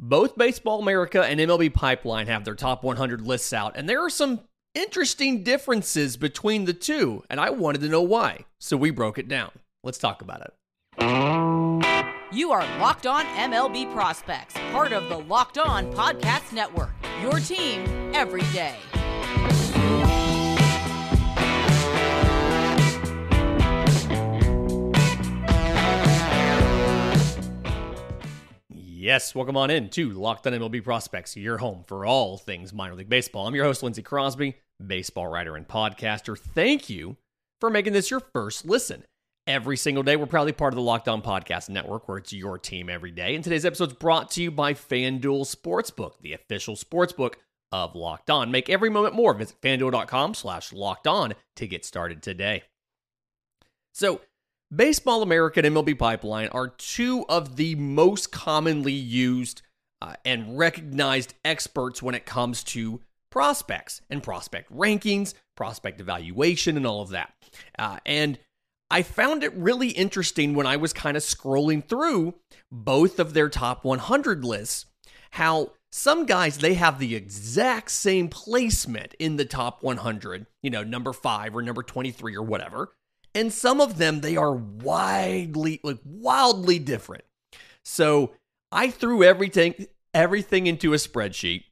Both Baseball America and MLB Pipeline have their top 100 lists out, and there are some interesting differences between the two, and I wanted to know why, so we broke it down. Let's talk about it. You are Locked On MLB Prospects, part of the Locked On Podcast Network, your team every day. Yes, welcome on in to Locked On MLB Prospects, your home for all things minor league baseball. I'm your host, Lindsay Crosby, baseball writer and podcaster. Thank you for making this your first listen. Every single day, we're proudly part of the Locked On Podcast Network, where it's your team every day. And today's episode is brought to you by FanDuel Sportsbook, the official sportsbook of Locked On. Make every moment more. Visit FanDuel.com/LockedOn to get started today. So, Baseball America and MLB Pipeline are two of the most commonly used and recognized experts when it comes to prospects and prospect rankings, prospect evaluation, and all of that. And I found it really interesting when I was kind of scrolling through both of their top 100 lists, how some guys, they have the exact same placement in the top 100, you know, number 5 or number 23 or whatever. And some of them, they are wildly different. So I threw everything into a spreadsheet,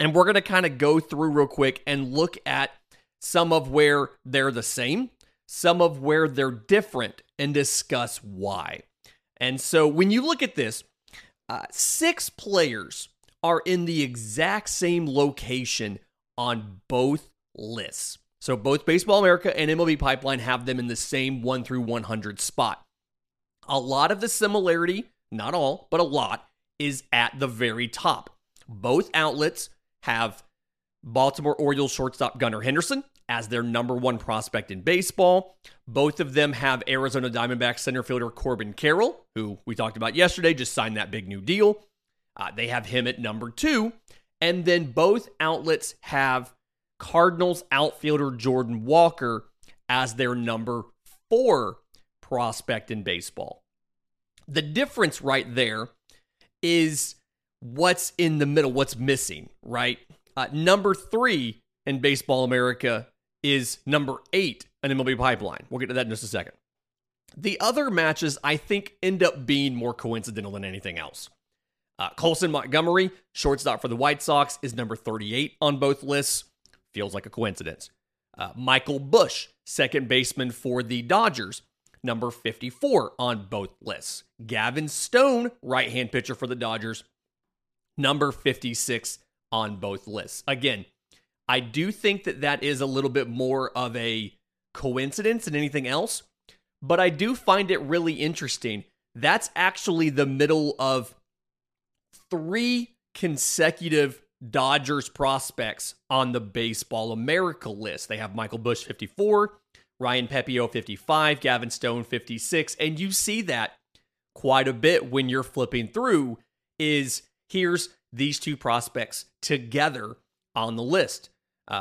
and we're going to kind of go through real quick and look at some of where they're the same, some of where they're different, and discuss why. And so when you look at this, 6 players are in the exact same location on both lists. So both Baseball America and MLB Pipeline have them in the same 1 through 100 spot. A lot of the similarity, not all, but a lot, is at the very top. Both outlets have Baltimore Orioles shortstop Gunnar Henderson as their number 1 prospect in baseball. Both of them have Arizona Diamondbacks center fielder Corbin Carroll, who we talked about yesterday, just signed that big new deal. They have him at number 2. And then both outlets have Cardinals outfielder Jordan Walker as their number 4 prospect in baseball. The difference right there is what's in the middle, what's missing, right? Number 3 in Baseball America is number 8 in MLB Pipeline. We'll get to that in just a second. The other matches, I think, end up being more coincidental than anything else. Colson Montgomery, shortstop for the White Sox, is number 38 on both lists. Feels like a coincidence. Michael Bush, second baseman for the Dodgers, number 54 on both lists. Gavin Stone, right-hand pitcher for the Dodgers, number 56 on both lists. Again, I do think that that is a little bit more of a coincidence than anything else, but I do find it really interesting. That's actually the middle of 3 consecutive Dodgers prospects on the Baseball America list. They have Michael Bush, 54, Ryan Pepiot, 55, Gavin Stone, 56, and you see that quite a bit when you're flipping through, is here's these 2 prospects together on the list.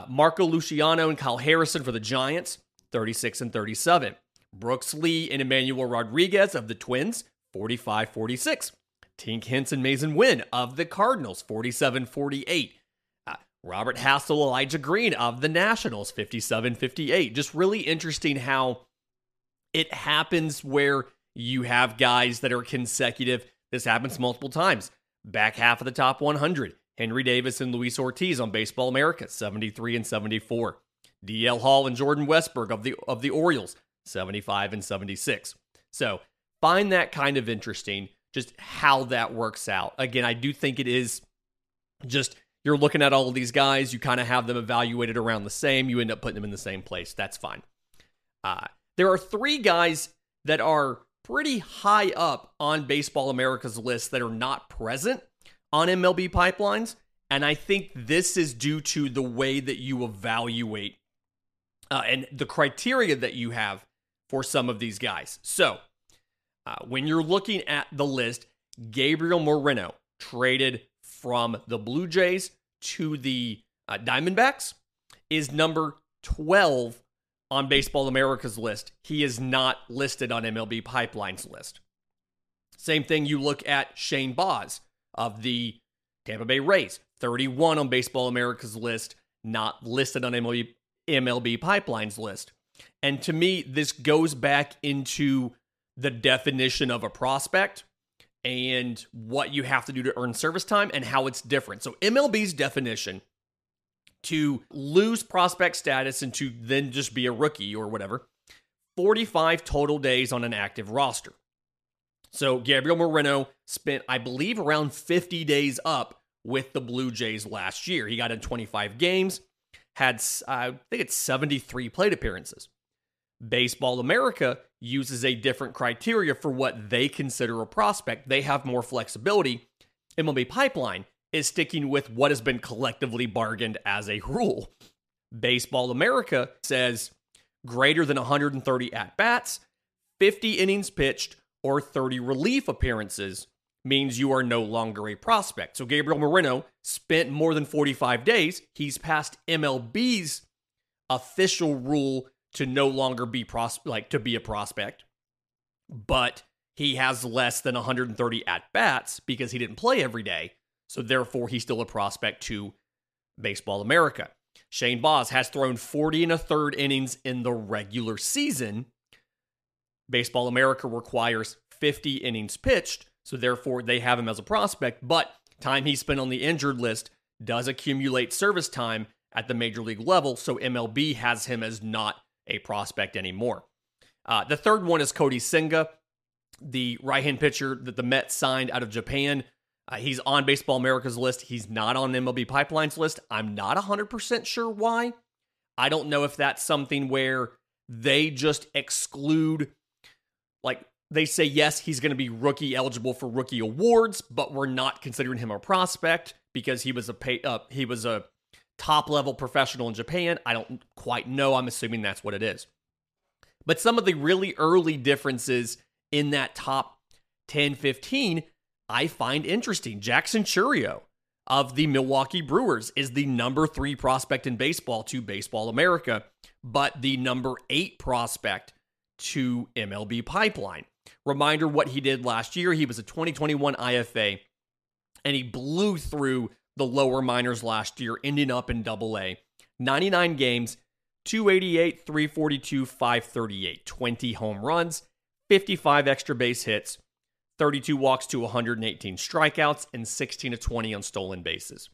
Marco Luciano and Kyle Harrison for the Giants, 36 and 37. Brooks Lee and Emmanuel Rodriguez of the Twins, 45, 46. Tink Henson, Mason Wynn of the Cardinals, 47-48. Robert Hassel, Elijah Green of the Nationals, 57-58. Just really interesting how it happens where you have guys that are consecutive. This happens multiple times. Back half of the top 100. Henry Davis and Luis Ortiz on Baseball America, 73 and 74. DL Hall and Jordan Westburg of the Orioles, 75 and 76. So find that kind of interesting, just how that works out. Again, I do think it is just, you're looking at all of these guys, you kind of have them evaluated around the same, you end up putting them in the same place. That's fine. There are 3 guys that are pretty high up on Baseball America's list that are not present on MLB Pipelines, and I think this is due to the way that you evaluate and the criteria that you have for some of these guys. So, when you're looking at the list, Gabriel Moreno traded from the Blue Jays to the Diamondbacks is number 12 on Baseball America's list. He is not listed on MLB Pipeline's list. Same thing, you look at Shane Bosz of the Tampa Bay Rays. 31 on Baseball America's list, not listed on MLB Pipeline's list. And to me, this goes back into the definition of a prospect and what you have to do to earn service time and how it's different. So MLB's definition to lose prospect status and to then just be a rookie or whatever, 45 total days on an active roster. So Gabriel Moreno spent, I believe, around 50 days up with the Blue Jays last year. He got in 25 games, had, I think it's 73 plate appearances. Baseball America uses a different criteria for what they consider a prospect. They have more flexibility. MLB Pipeline is sticking with what has been collectively bargained as a rule. Baseball America says greater than 130 at-bats, 50 innings pitched, or 30 relief appearances means you are no longer a prospect. So Gabriel Moreno spent more than 45 days. He's passed MLB's official rule to no longer be to be a prospect, but he has less than 130 at-bats because he didn't play every day. So therefore, he's still a prospect to Baseball America. Shane Bosz has thrown 40 1/3 innings in the regular season. Baseball America requires 50 innings pitched, so therefore they have him as a prospect, but time he spent on the injured list does accumulate service time at the major league level, so MLB has him as not a prospect anymore. The third one is Cody Senga, the right-hand pitcher that the Mets signed out of Japan. He's on Baseball America's list. He's not on MLB Pipeline's list. I'm not 100% sure why. I don't know if that's something where they just exclude, like they say, yes, he's going to be rookie eligible for rookie awards, but we're not considering him a prospect because he was a top level professional in Japan. I don't quite know. I'm assuming that's what it is. But some of the really early differences in that top 10, 15, I find interesting. Jackson Chourio of the Milwaukee Brewers is the number 3 prospect in baseball to Baseball America, but the number 8 prospect to MLB Pipeline. Reminder what he did last year. He was a 2021 IFA, and he blew through the lower minors last year, ending up in AA. 99 games, 288, 342, 538, 20 home runs, 55 extra base hits, 32 walks to 118 strikeouts, and 16 of 20 on stolen bases.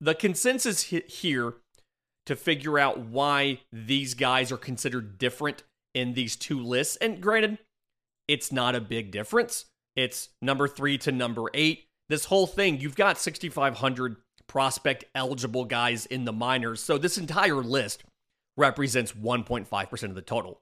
The consensus here to figure out why these guys are considered different in these two lists, and granted, it's not a big difference. It's number 3 to number 8. This whole thing, you've got 6,500 prospect eligible guys in the minors, so this entire list represents 1.5% of the total.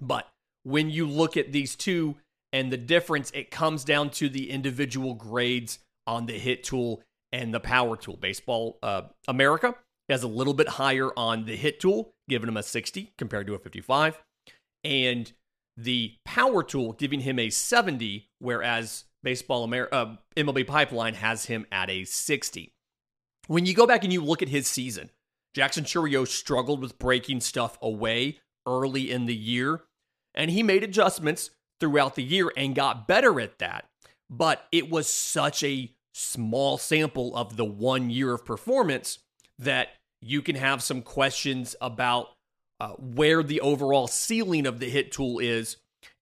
But when you look at these two and the difference, it comes down to the individual grades on the hit tool and the power tool. Baseball America has a little bit higher on the hit tool, giving him a 60 compared to a 55. And the power tool giving him a 70, whereas MLB Pipeline has him at a 60. When you go back and you look at his season, Jackson Chourio struggled with breaking stuff away early in the year, and he made adjustments throughout the year and got better at that. But it was such a small sample of the one year of performance that you can have some questions about where the overall ceiling of the hit tool is,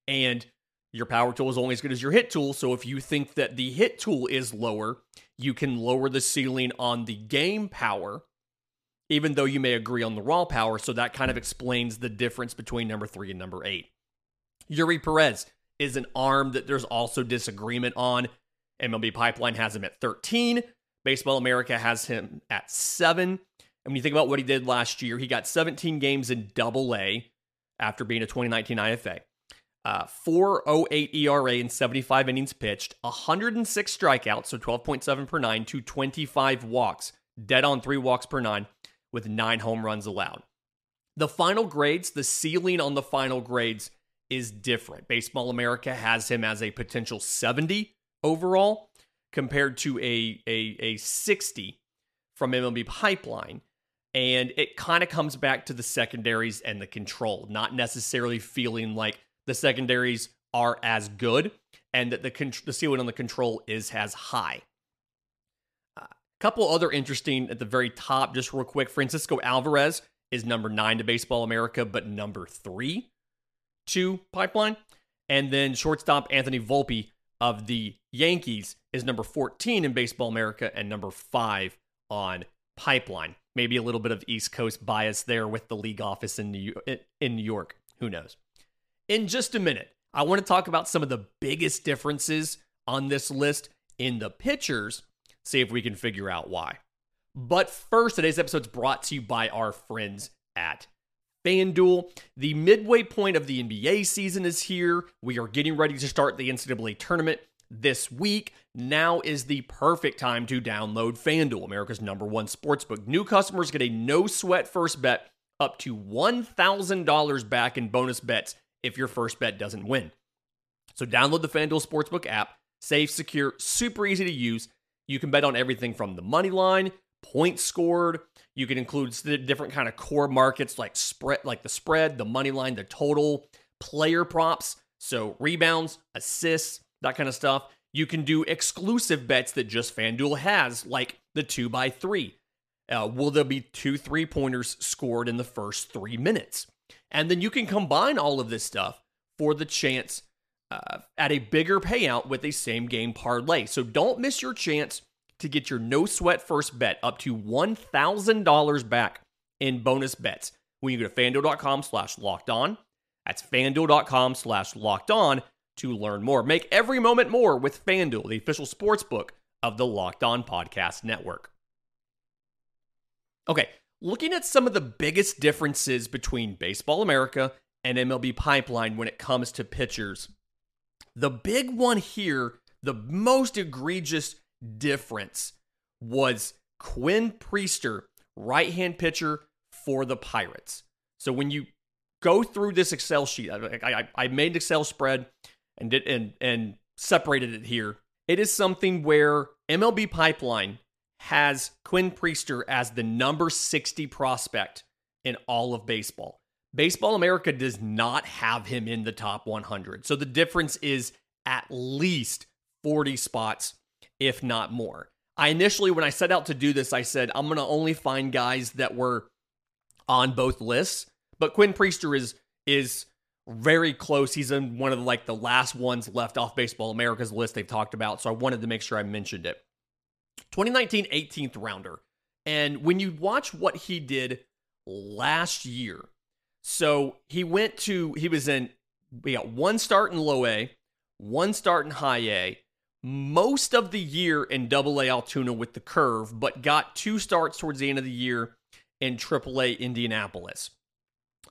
and your power tool is only as good as your hit tool. So if you think that the hit tool is lower, you can lower the ceiling on the game power, even though you may agree on the raw power. So that kind of explains the difference between number 3 and number 8. Yuri Perez is an arm that there's also disagreement on. MLB Pipeline has him at 13. Baseball America has him at 7. And when you think about what he did last year, he got 17 games in AA after being a 2019 IFA. 4.08 ERA in 75 innings pitched, 106 strikeouts, so 12.7 per 9, to 25 walks, dead on 3 walks per 9, with 9 home runs allowed. The final grades, the ceiling on the final grades is different. Baseball America has him as a potential 70 overall compared to a 60 from MLB Pipeline. And it kind of comes back to the secondaries and the control, not necessarily feeling like the secondaries are as good and that the ceiling on the control is as high. Couple other interesting at the very top, just real quick. Francisco Alvarez is number 9 to Baseball America, but number 3 to Pipeline. And then shortstop Anthony Volpe of the Yankees is number 14 in Baseball America and number 5 on Pipeline. Maybe a little bit of East Coast bias there with the league office in New York. Who knows? In just a minute, I want to talk about some of the biggest differences on this list in the pitchers. See if we can figure out why. But first, today's episode is brought to you by our friends at FanDuel. The midway point of the NBA season is here. We are getting ready to start the NCAA tournament this week. Now is the perfect time to download FanDuel, America's number 1 sportsbook. New customers get a no-sweat first bet up to $1,000 back in bonus bets if your first bet doesn't win. So download the FanDuel Sportsbook app. Safe, secure, super easy to use. You can bet on everything from the money line, points scored. You can include different kind of core markets like the spread, the money line, the total, player props, so rebounds, assists, that kind of stuff. You can do exclusive bets that just FanDuel has, like the 2x3. Will there be 2 3-pointers scored in the first 3 minutes? And then you can combine all of this stuff for the chance at a bigger payout with a same-game parlay. So don't miss your chance to get your no-sweat first bet up to $1,000 back in bonus bets when you go to FanDuel.com/LockedOn. That's FanDuel.com/LockedOn to learn more. Make every moment more with FanDuel, the official sportsbook of the Locked On Podcast Network. Okay, looking at some of the biggest differences between Baseball America and MLB Pipeline when it comes to pitchers. The big one here, the most egregious difference, was Quinn Priester, right-hand pitcher for the Pirates. So when you go through this Excel sheet, I made an Excel spread and separated it here. It is something where MLB Pipeline has Quinn Priester as the number 60 prospect in all of baseball. Baseball America does not have him in the top 100. So the difference is at least 40 spots, if not more. I initially, when I set out to do this, I said, I'm going to only find guys that were on both lists. But Quinn Priester is very close. He's in one of the last ones left off Baseball America's list they've talked about. So I wanted to make sure I mentioned it. 2019 18th rounder. And when you watch what he did last year, so we got one start in low A, one start in high A, most of the year in double A Altoona with the curve, but got 2 starts towards the end of the year in triple A Indianapolis.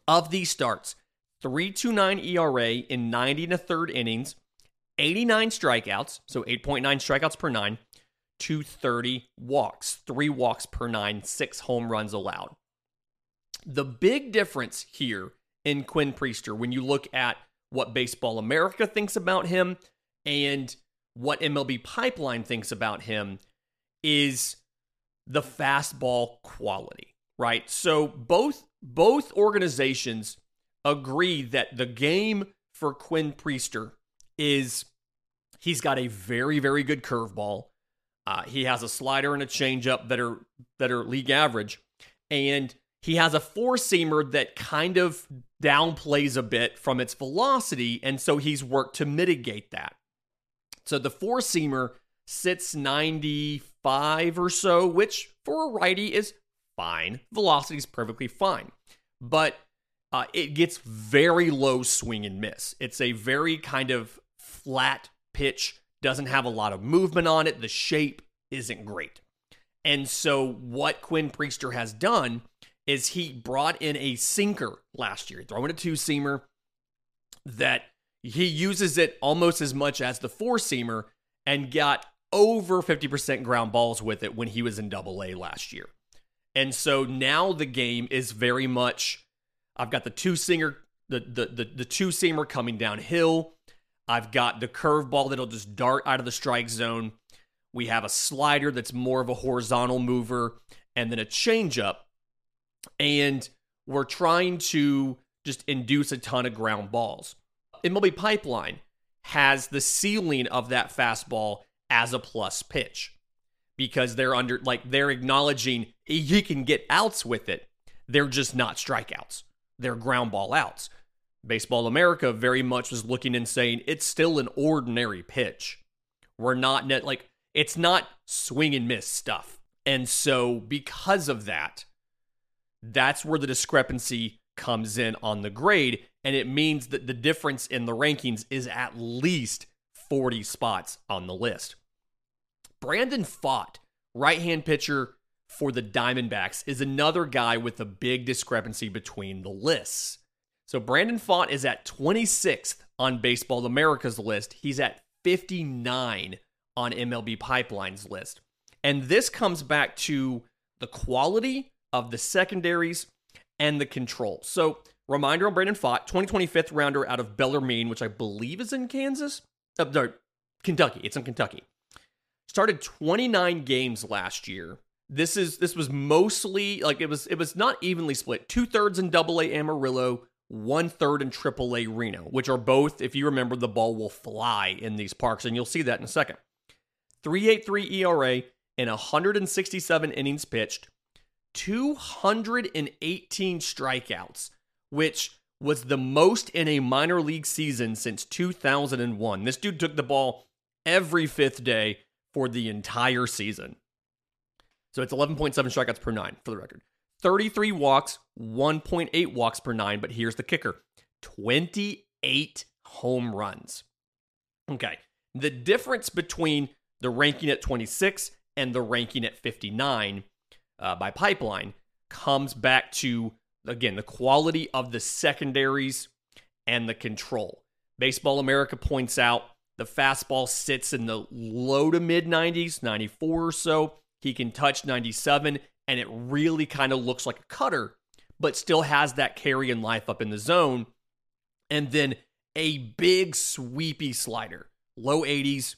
Of these starts, 3.29 ERA in 90 1/3 innings, 89 strikeouts, so 8.9 strikeouts per 9, 230 walks, 3 walks per 9, 6 home runs allowed. The big difference here in Quinn Priester, when you look at what Baseball America thinks about him and what MLB Pipeline thinks about him, is the fastball quality, right? So both organizations agree that the game for Quinn Priester is he's got a very, very good curveball. He has a slider and a changeup that are league average, and he has a 4-seamer that kind of downplays a bit from its velocity, and so he's worked to mitigate that. So the 4-seamer sits 95 or so, which for a righty is fine. Velocity is perfectly fine. But it gets very low swing and miss. It's a very kind of flat pitch, doesn't have a lot of movement on it. The shape isn't great. And so what Quinn Priester has done is he brought in a sinker last year, throwing a 2-seamer that he uses it almost as much as the 4-seamer, and got over 50% ground balls with it when he was in double A last year. And so now the game is very much, I've got the 2-seamer, the 2-seamer coming downhill. I've got the curveball that'll just dart out of the strike zone. We have a slider that's more of a horizontal mover, and then a changeup. And we're trying to just induce a ton of ground balls. MLB Pipeline has the ceiling of that fastball as a plus pitch. because they're under, like, they're acknowledging he can get outs with it. They're just not strikeouts. They're ground ball outs. Baseball America very much was looking and saying, it's still an ordinary pitch. We're not net, like, it's not swing and miss stuff. And so because of that, that's where the discrepancy comes in on the grade. And it means that the difference in the rankings is at least 40 spots on the list. Brandon Pfaadt, right-hand pitcher for the Diamondbacks, is another guy with a big discrepancy between the lists. So Brandon Pfaadt is at 26th on Baseball America's list. He's at 59 on MLB Pipeline's list. And this comes back to the quality of the secondaries and the control. So reminder on Brandon Pfaadt, 2025th rounder out of Bellarmine, which I believe is in Kansas. No, Kentucky. It's in Kentucky. Started 29 games last year. This was mostly, like, it was not evenly split. 2/3 in AA Amarillo, 1/3 in AAA Reno, which are both, if you remember, the ball will fly in these parks, and you'll see that in a second. 3.83 ERA and 167 innings pitched, 218 strikeouts, which was the most in a minor league season since 2001. This dude took the ball every fifth day for the entire season. So it's 11.7 strikeouts per nine, for the record. 33 walks, 1.8 walks per nine, but here's the kicker. 28 home runs. Okay, the difference between the ranking at 26 and the ranking at 59 by Pipeline comes back to, again, the quality of the secondaries and the control. Baseball America points out the fastball sits in the low to mid-90s, 94 or so. He can touch 97, and it really kind of looks like a cutter, but still has that carry and life up in the zone. And then a big sweepy slider, low 80s,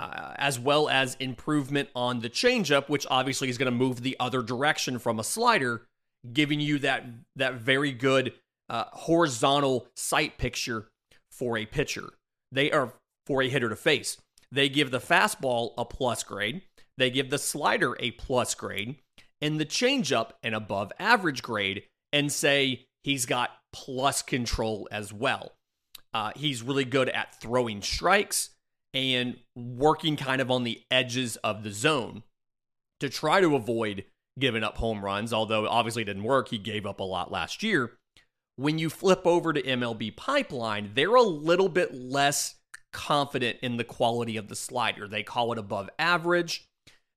as well as improvement on the changeup, which obviously is going to move the other direction from a slider, giving you that very good horizontal sight picture for a pitcher. They are for a hitter to face. They give the fastball a plus grade. They give the slider a plus grade and the changeup an above average grade and say he's got plus control as well. He's really good at throwing strikes and working kind of on the edges of the zone to try to avoid giving up home runs, although obviously it didn't work. He gave up a lot last year. When you flip over to MLB Pipeline, they're a little bit less confident in the quality of the slider. They call it above average.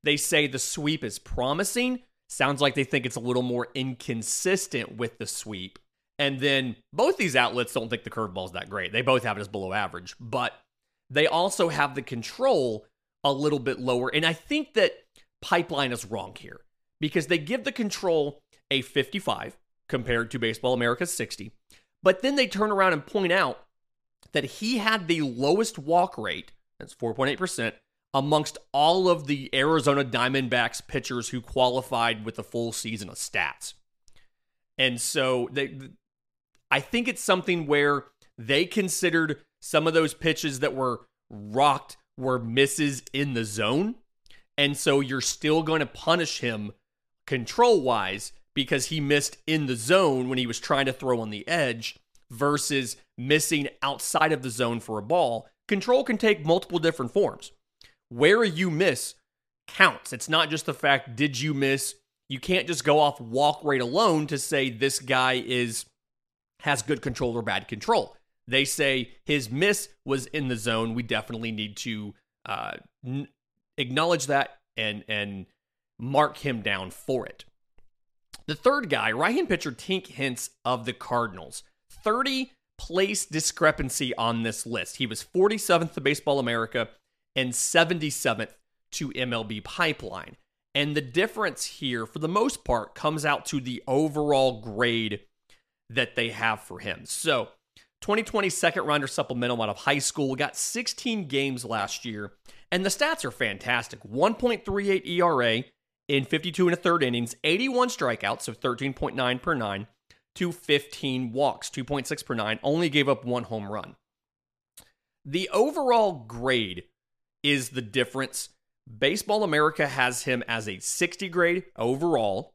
They say the sweep is promising. Sounds like they think it's a little more inconsistent with the sweep. And then both these outlets don't think the curveball is that great. They both have it as below average, but they also have the control a little bit lower. And I think that Pipeline is wrong here because they give the control a 55 compared to Baseball America's 60. But then they turn around and point out that he had the lowest walk rate, that's 4.8%, amongst all of the Arizona Diamondbacks pitchers who qualified with a full season of stats. And so I think it's something where they considered some of those pitches that were rocked were misses in the zone. And so you're still going to punish him control-wise because he missed in the zone when he was trying to throw on the edge versus missing outside of the zone for a ball. Control can take multiple different forms. Where you miss counts. It's not just the fact, did you miss? You can't just go off walk rate alone to say this guy has good control or bad control. They say his miss was in the zone. We definitely need to acknowledge that and mark him down for it. The third guy, right-hand pitcher Tink Henson of the Cardinals. 30 place discrepancy on this list. He was 47th to Baseball America and 77th to MLB Pipeline. And the difference here, for the most part, comes out to the overall grade that they have for him. So 2020 second rounder supplemental out of high school. We got 16 games last year, and the stats are fantastic. 1.38 ERA in 52 1/3 innings, 81 strikeouts, so 13.9 per nine, to 15 walks, 2.6 per nine, only gave up one home run. The overall grade is the difference Baseball America has him as a 60 grade overall,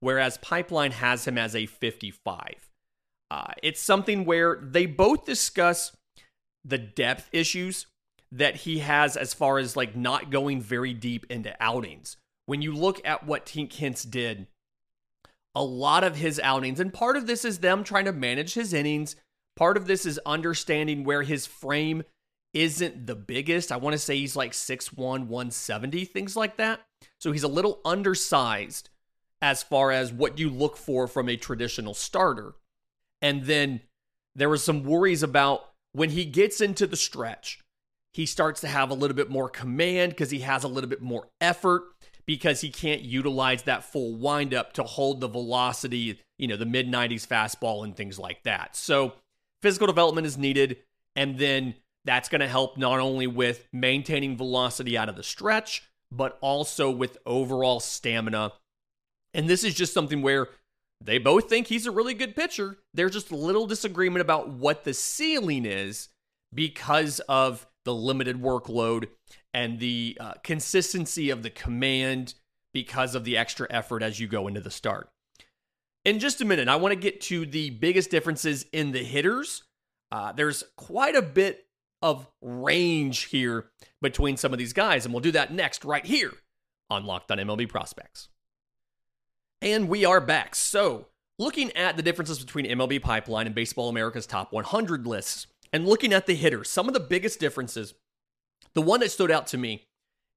whereas Pipeline has him as a 55. It's something where they both discuss the depth issues that he has as far as like not going very deep into outings. When you look at what Tink Henson did, a lot of his outings, and part of this is them trying to manage his innings. Part of this is understanding where his frame isn't the biggest. I want to say he's like 6'1", 170, things like that. So he's a little undersized as far as what you look for from a traditional starter. And then there were some worries about when he gets into the stretch, he starts to have a little bit more command because he has a little bit more effort because he can't utilize that full windup to hold the velocity, you know, the mid-90s fastball and things like that. So physical development is needed, and then that's going to help not only with maintaining velocity out of the stretch, but also with overall stamina. And this is just something where they both think he's a really good pitcher. There's just a little disagreement about what the ceiling is because of the limited workload and the consistency of the command because of the extra effort as you go into the start. In just a minute, I want to get to the biggest differences in the hitters. There's quite a bit of range here between some of these guys, and we'll do that next right here on Locked On MLB Prospects. And we are back. So, looking at the differences between MLB Pipeline and Baseball America's Top 100 lists, and looking at the hitters, some of the biggest differences, the one that stood out to me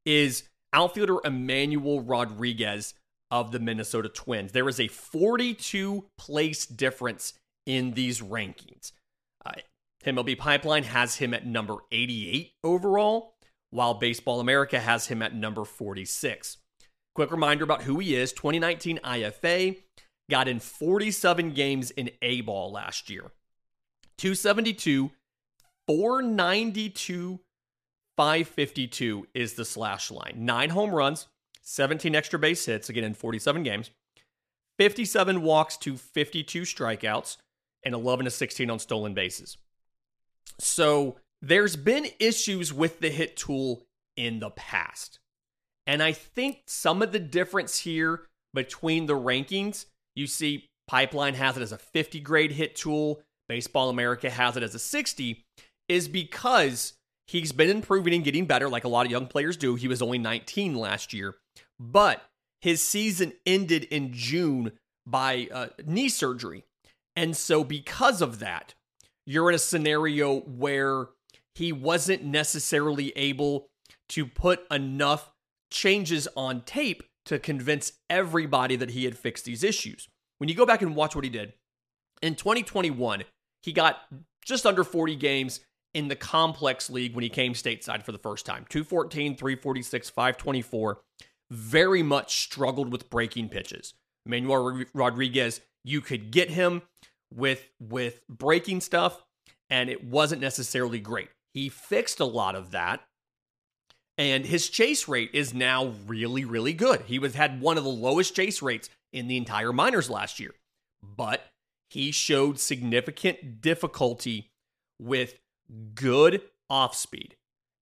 is outfielder Emmanuel Rodriguez of the Minnesota Twins. There is a 42-place difference in these rankings. MLB Pipeline has him at number 88 overall, while Baseball America has him at number 46. Quick reminder about who he is. 2019 IFA, got in 47 games in A-ball last year. 272, 492, 552 is the slash line. 9 home runs, 17 extra base hits, again in 47 games, 57 walks to 52 strikeouts, and 11-16 on stolen bases. So there's been issues with the hit tool in the past. And I think some of the difference here between the rankings, you see Pipeline has it as a 50 grade hit tool, Baseball America has it as a 60, is because he's been improving and getting better like a lot of young players do. He was only 19 last year, but his season ended in June by knee surgery. And so because of that, you're in a scenario where he wasn't necessarily able to put enough changes on tape to convince everybody that he had fixed these issues. When you go back and watch what he did, in 2021, he got just under 40 games in the complex league when he came stateside for the first time. 214, 346, 524. Very much struggled with breaking pitches. Emmanuel Rodriguez, you could get him with breaking stuff, and it wasn't necessarily great. He fixed a lot of that, and his chase rate is now really, really good. He had one of the lowest chase rates in the entire minors last year, but he showed significant difficulty with good off speed.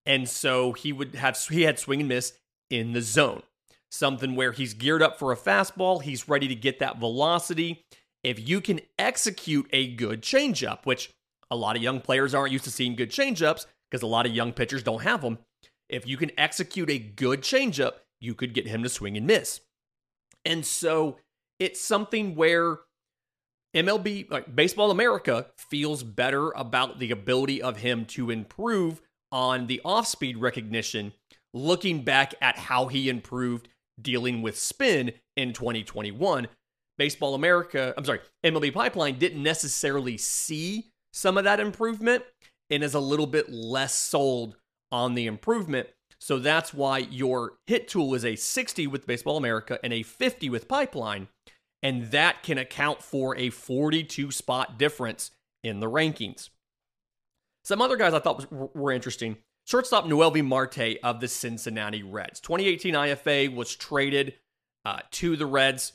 And so he had swing and miss in the zone, something where he's geared up for a fastball. He's ready to get that velocity. If you can execute a good changeup, which a lot of young players aren't used to seeing good changeups because a lot of young pitchers don't have them. If you can execute a good changeup, you could get him to swing and miss. And so it's something where MLB, like Baseball America, feels better about the ability of him to improve on the off-speed recognition, looking back at how he improved dealing with spin in 2021. MLB Pipeline didn't necessarily see some of that improvement and is a little bit less sold on the improvement. So that's why your hit tool is a 60 with Baseball America and a 50 with Pipeline. And that can account for a 42-spot difference in the rankings. Some other guys I thought were interesting. Shortstop Noelvi Marte of the Cincinnati Reds. 2018 IFA was traded to the Reds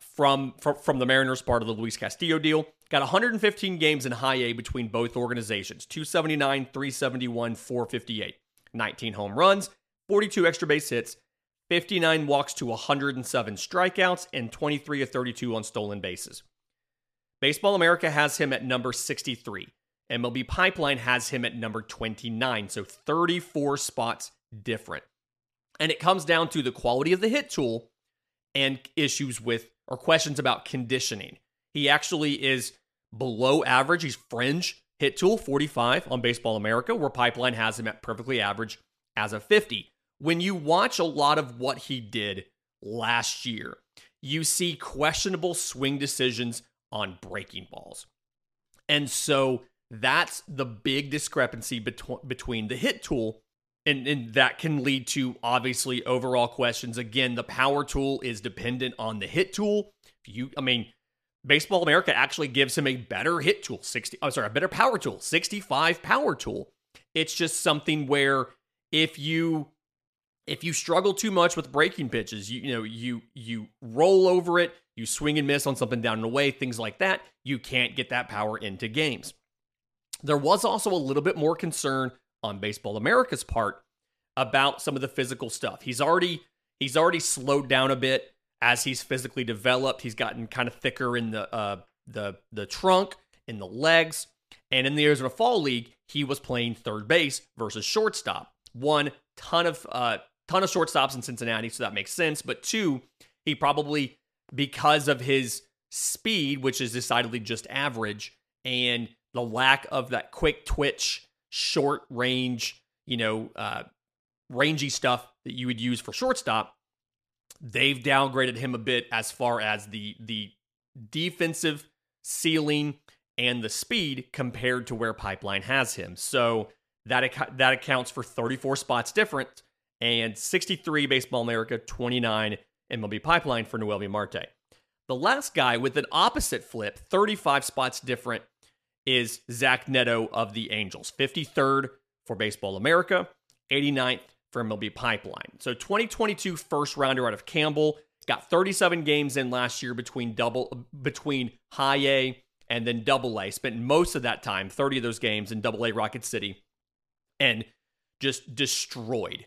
from the Mariners, part of the Luis Castillo deal. Got 115 games in high A between both organizations. 279, 371, 458. 19 home runs, 42 extra base hits, 59 walks to 107 strikeouts, and 23 of 32 on stolen bases. Baseball America has him at number 63. MLB Pipeline has him at number 29, so 34 spots different. And it comes down to the quality of the hit tool and issues with or questions about conditioning. He actually is below average. He's fringe hit tool 45 on Baseball America, where Pipeline has him at perfectly average as a 50. When you watch a lot of what he did last year, you see questionable swing decisions on breaking balls. And so that's the big discrepancy between the hit tool, and that can lead to, obviously, overall questions. Again, the power tool is dependent on the hit tool. Baseball America actually gives him a better hit tool, a better power tool, 65 power tool. It's just something where if you struggle too much with breaking pitches, you roll over it, you swing and miss on something down and away, things like that, you can't get that power into games. There was also a little bit more concern on Baseball America's part about some of the physical stuff. He's already slowed down a bit as he's physically developed. He's gotten kind of thicker in the trunk, in the legs, and in the Arizona Fall League, he was playing third base versus shortstop. One, ton of shortstops in Cincinnati, so that makes sense. But two, he probably, because of his speed, which is decidedly just average, and the lack of that quick twitch, short range, rangy stuff that you would use for shortstop, they've downgraded him a bit as far as the defensive ceiling and the speed compared to where Pipeline has him. So that accounts for 34 spots different, and 63 Baseball America, 29 MLB Pipeline for Noelvi Marte. The last guy with an opposite flip, 35 spots different, is Zach Neto of the Angels, 53rd for Baseball America, 89th for MLB Pipeline. So 2022 first-rounder out of Campbell, got 37 games in last year between High A and then Double A. Spent most of that time, 30 of those games, in Double A Rocket City, and just destroyed.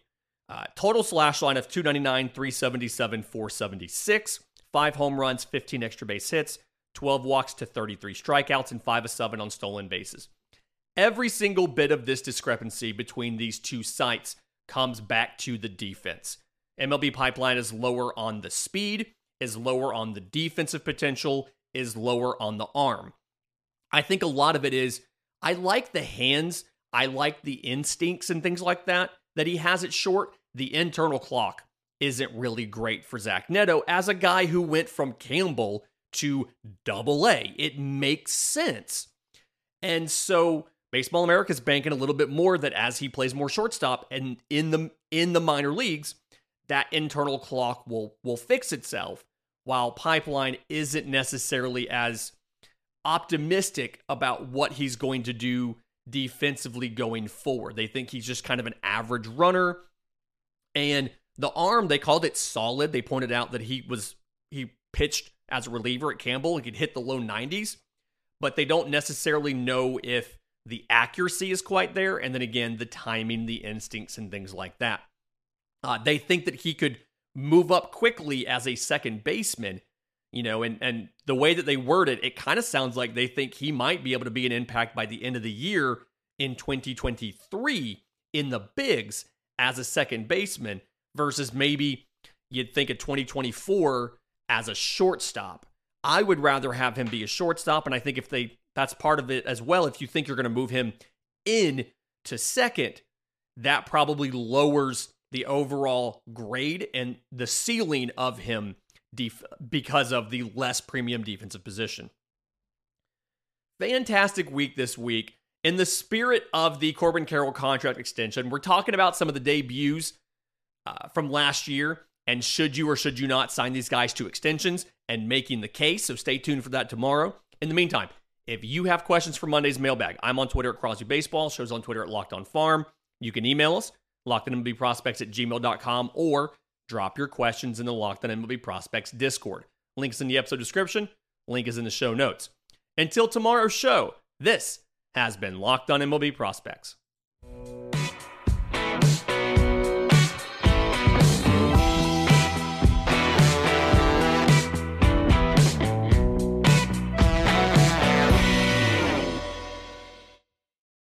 Total slash line of 299, 377, 476, 5 home runs, 15 extra base hits, 12 walks to 33 strikeouts, and 5 of 7 on stolen bases. Every single bit of this discrepancy between these two sites comes back to the defense. MLB Pipeline is lower on the speed, is lower on the defensive potential, is lower on the arm. I think a lot of it is, I like the hands, I like the instincts and things like that he has at short. The internal clock isn't really great for Zach Neto as a guy who went from Campbell to Double A. It makes sense. And so Baseball America is banking a little bit more that as he plays more shortstop and in the minor leagues, that internal clock will fix itself, while Pipeline isn't necessarily as optimistic about what he's going to do defensively going forward. They think he's just kind of an average runner. And the arm, they called it solid. They pointed out that he pitched as a reliever at Campbell, he could hit the low 90s, but they don't necessarily know if the accuracy is quite there. And then again, the timing, the instincts, and things like that. They think that he could move up quickly as a second baseman, and the way that they word it, it kind of sounds like they think he might be able to be an impact by the end of the year in 2023 in the bigs as a second baseman, versus maybe you'd think of 2024 as a shortstop. I would rather have him be a shortstop, and I think that's part of it as well. If you think you're going to move him in to second, that probably lowers the overall grade and the ceiling of him because of the less premium defensive position. Fantastic week this week. In the spirit of the Corbin Carroll contract extension, we're talking about some of the debuts from last year, and should you or should you not sign these guys to extensions, and making the case. So stay tuned for that tomorrow. In the meantime, if you have questions for Monday's mailbag, I'm on Twitter at Crosby Baseball. Show's on Twitter at Locked On Farm. You can email us, LockedOnMLBProspects@gmail.com, or drop your questions in the Locked On MLB Prospects Discord. Link's in the episode description. Link is in the show notes. Until tomorrow's show, this has been Locked On MLB Prospects.